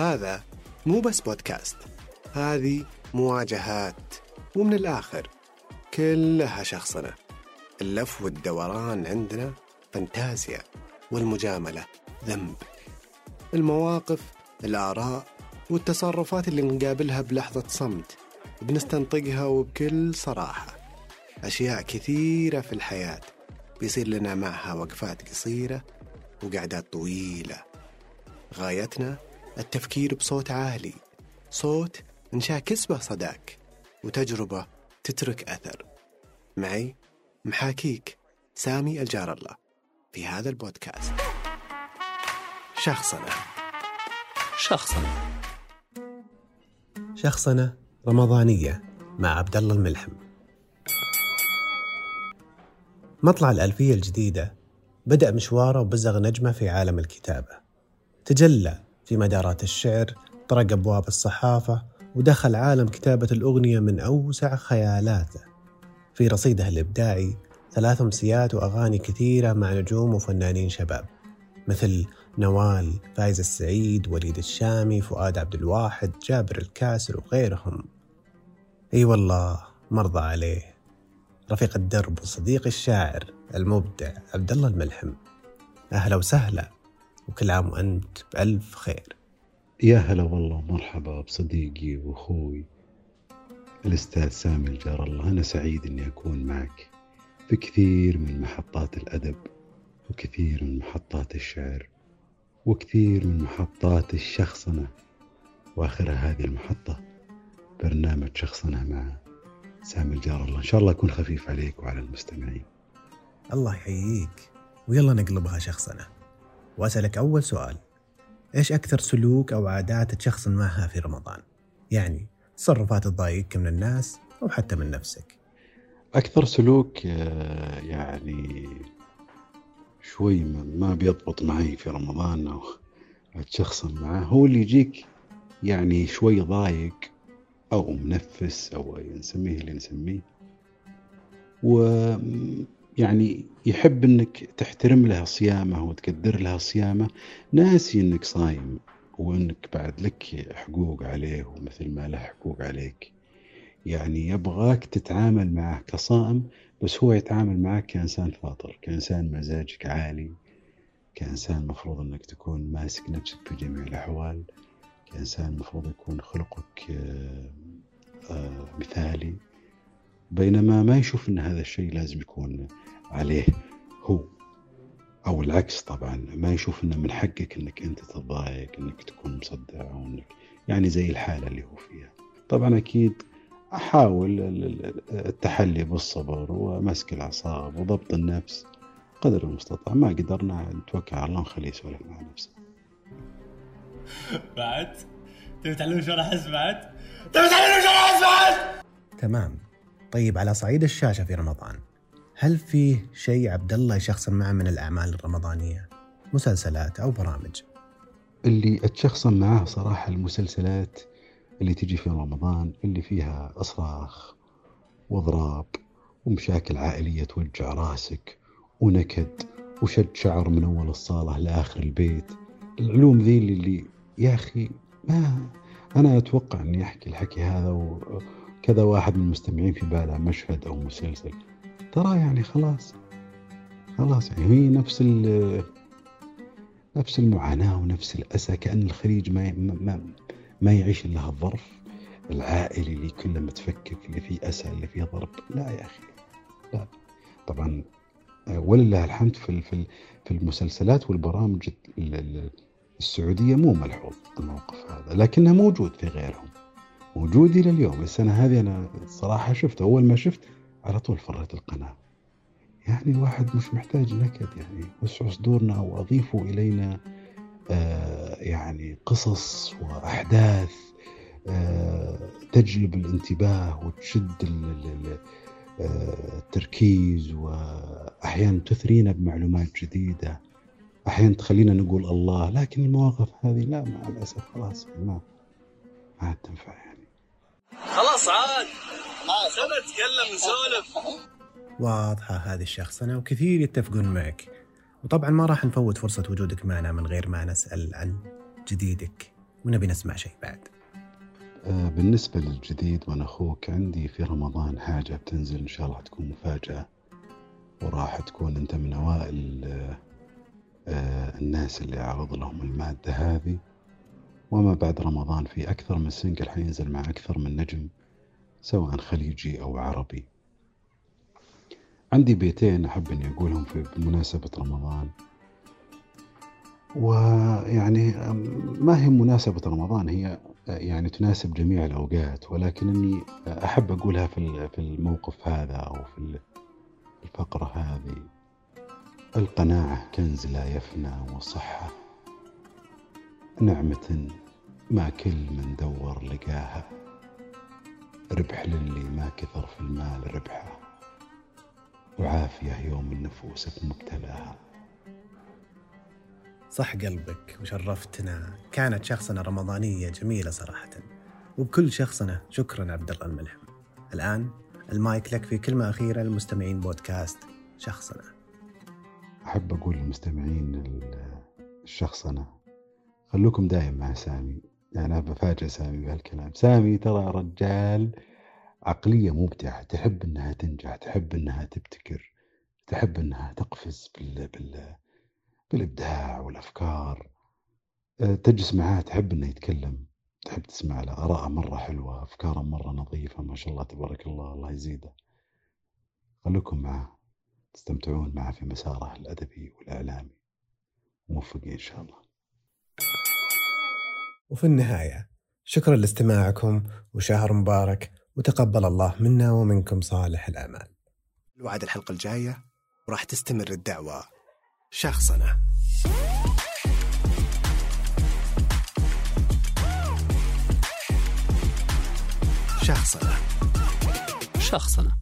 هذا مو بس بودكاست، هذه مواجهات، ومن الآخر كلها شخصنا. اللف والدوران عندنا فانتازيا، والمجاملة ذنب. المواقف، الآراء والتصرفات اللي نقابلها بلحظة صمت بنستنطقها وبكل صراحة. أشياء كثيرة في الحياة بيصير لنا معها وقفات قصيرة وقعدات طويلة. غايتنا التفكير بصوت عالي، صوت نشاكس به صداك وتجربة تترك أثر. معي محاكيك سامي الجار الله في هذا البودكاست. شخصنا رمضانية مع عبدالله الملحم. مطلع الألفية الجديدة بدأ مشواره وبزغ نجمة في عالم الكتابة، تجلى في مدارات الشعر، طرق أبواب الصحافة، ودخل عالم كتابة الأغنية من أوسع خيالاته. في رصيده الإبداعي 3 أمسيات وأغاني كثيرة مع نجوم وفنانين شباب مثل نوال فائز، السعيد، وليد الشامي، فؤاد عبد الواحد، جابر الكاسر وغيرهم. أي والله مرضى عليه رفيق الدرب وصديق الشاعر المبدع عبدالله الملحم. أهلا وسهلا، وكل عام وأنت بألف خير. يا هلا والله، مرحبا بصديقي وأخوي الأستاذ سامي الجار الله. أنا سعيد أني أكون معك في كثير من محطات الأدب، وكثير من محطات الشعر، وكثير من محطات الشخصنة، وآخرها هذه المحطة برنامج شخصنة مع سامي الجار الله. إن شاء الله أكون خفيف عليك وعلى المستمعين. الله يحييك، ويلا نقلبها شخصنة. وأسألك أول سؤال، إيش أكثر سلوك أو عادات تشخصن معها في رمضان؟ يعني تصرفات تضايقك من الناس أو حتى من نفسك. أكثر سلوك يعني شوي ما بيضبط معي في رمضان أو أتشخصن معه، هو اللي يجيك يعني شوي ضايق أو منفس أو نسميه اللي نسميه، ويعني يحب أنك تحترم لها صيامه وتقدر لها صيامه، ناسي أنك صايم وأنك بعد لك حقوق عليه ومثل ما له حقوق عليك. يعني يبغاك تتعامل معه كصائم، بس هو يتعامل معك كإنسان فاطر، كإنسان مزاجك عالي، كإنسان مفروض أنك تكون ماسك نفسك في جميع الأحوال، كإنسان مفروض يكون خلقك مثالي، بينما ما يشوف أن هذا الشيء لازم يكون عليه هو، أو العكس طبعا، ما يشوف أنه من حقك أنك أنت تضايق، أنك تكون مصدع، أو أنك يعني زي الحالة اللي هو فيها. طبعا أكيد أحاول التحلي بالصبر ومسك الأعصاب وضبط النفس قدر المستطاع. ما قدرنا نتوكل على الله ونخليه يسولف مع نفسه. بعد تبي تعلمني شو راح أحس؟ تمام. طيب، على صعيد الشاشة في رمضان، هل في شيء عبد الله يشخصن معه من الأعمال الرمضانية، مسلسلات أو برامج؟ اللي أتشخصن معه صراحة المسلسلات اللي تجي في رمضان، اللي فيها أصراخ وضراب ومشاكل عائلية توجع راسك، ونكد وشد شعر من أول الصالة لآخر البيت. العلوم ذي اللي يا أخي ما أنا أتوقع أني أحكي الحكي هذا وكذا واحد من المستمعين في باله مشهد أو مسلسل، ترى يعني خلاص يعني هي نفس المعاناة ونفس الأسى. كأن الخليج ما يعيش إلا هالظرف العائلي اللي كله متفكك، اللي فيه أسى، اللي فيه ضرب. لا يا أخي لا. طبعا ولله الحمد في المسلسلات والبرامج السعودية مو ملحوظ الموقف هذا، لكنه موجود في غيرهم، موجود إلى اليوم. السنة هذه أنا الصراحة شفت، أول ما شفت على طول فرت القناة. يعني الواحد مش محتاج نكد، يعني وسعوا صدورنا وأضيفوا إلينا يعني قصص وأحداث تجلب الانتباه وتشد التركيز، وأحيانا تثرينا بمعلومات جديدة، أحيانا تخلينا نقول الله. لكن المواقف هذه لا، مع الأسف خلاص ما عاد تنفع. يعني خلاص عاد خلنا نتكلم نسولف. واضحة هذه الشخصنة وكثير يتفقون معك، وطبعا ما راح نفوت فرصة وجودك معنا من غير ما نسأل عن جديدك ونبي نسمع شيء بعد. بالنسبة للجديد وأنا أخوك عندي في رمضان حاجة بتنزل إن شاء الله تكون مفاجأة، وراح تكون أنت من أوائل الناس اللي أعرض لهم المادة هذه. وما بعد رمضان في أكثر من سنجل حينزل مع أكثر من نجم سواء خليجي أو عربي. عندي بيتين أحب أني أقولهم في مناسبة رمضان، ويعني ما هي مناسبة رمضان، هي يعني تناسب جميع الأوقات، ولكنني أحب أقولها في الموقف هذا أو في الفقرة هذه. القناعة كنز لا يفنى، وصحة نعمة ما كل من دور لقاها، ربح للي ما كثر في المال ربحه، وعافية يوم النفوس في مبتلاها. صح قلبك وشرفتنا، كانت شخصنا رمضانية جميلة صراحة، وبكل شخصنا شكرا عبدالله الملحم. الآن المايك لك في كلمة أخيرة للمستمعين بودكاست شخصنا. أحب أقول للمستمعين الشخصنا خلوكم دائم مع سامي، أنا بفاجئ سامي بهالكلام. سامي ترى رجال عقلية مبدعة، تحب أنها تنجح، تحب أنها تبتكر، تحب أنها تقفز بالإبداع والأفكار. تجلس معاه تحب أنه يتكلم، تحب تسمع له، آراءه مرة حلوة، أفكاره مرة نظيفة، ما شاء الله تبارك الله، الله يزيده. خلوكم معه تستمتعون معه في مساره الأدبي والإعلامي، موفقين إن شاء الله. وفي النهاية شكرا لاستماعكم، وشهر مبارك، وتقبل الله منا ومنكم صالح الأعمال. الوعد الحلقة الجاية وراح تستمر الدعوة. شخصنا. شخصنا. شخصنا.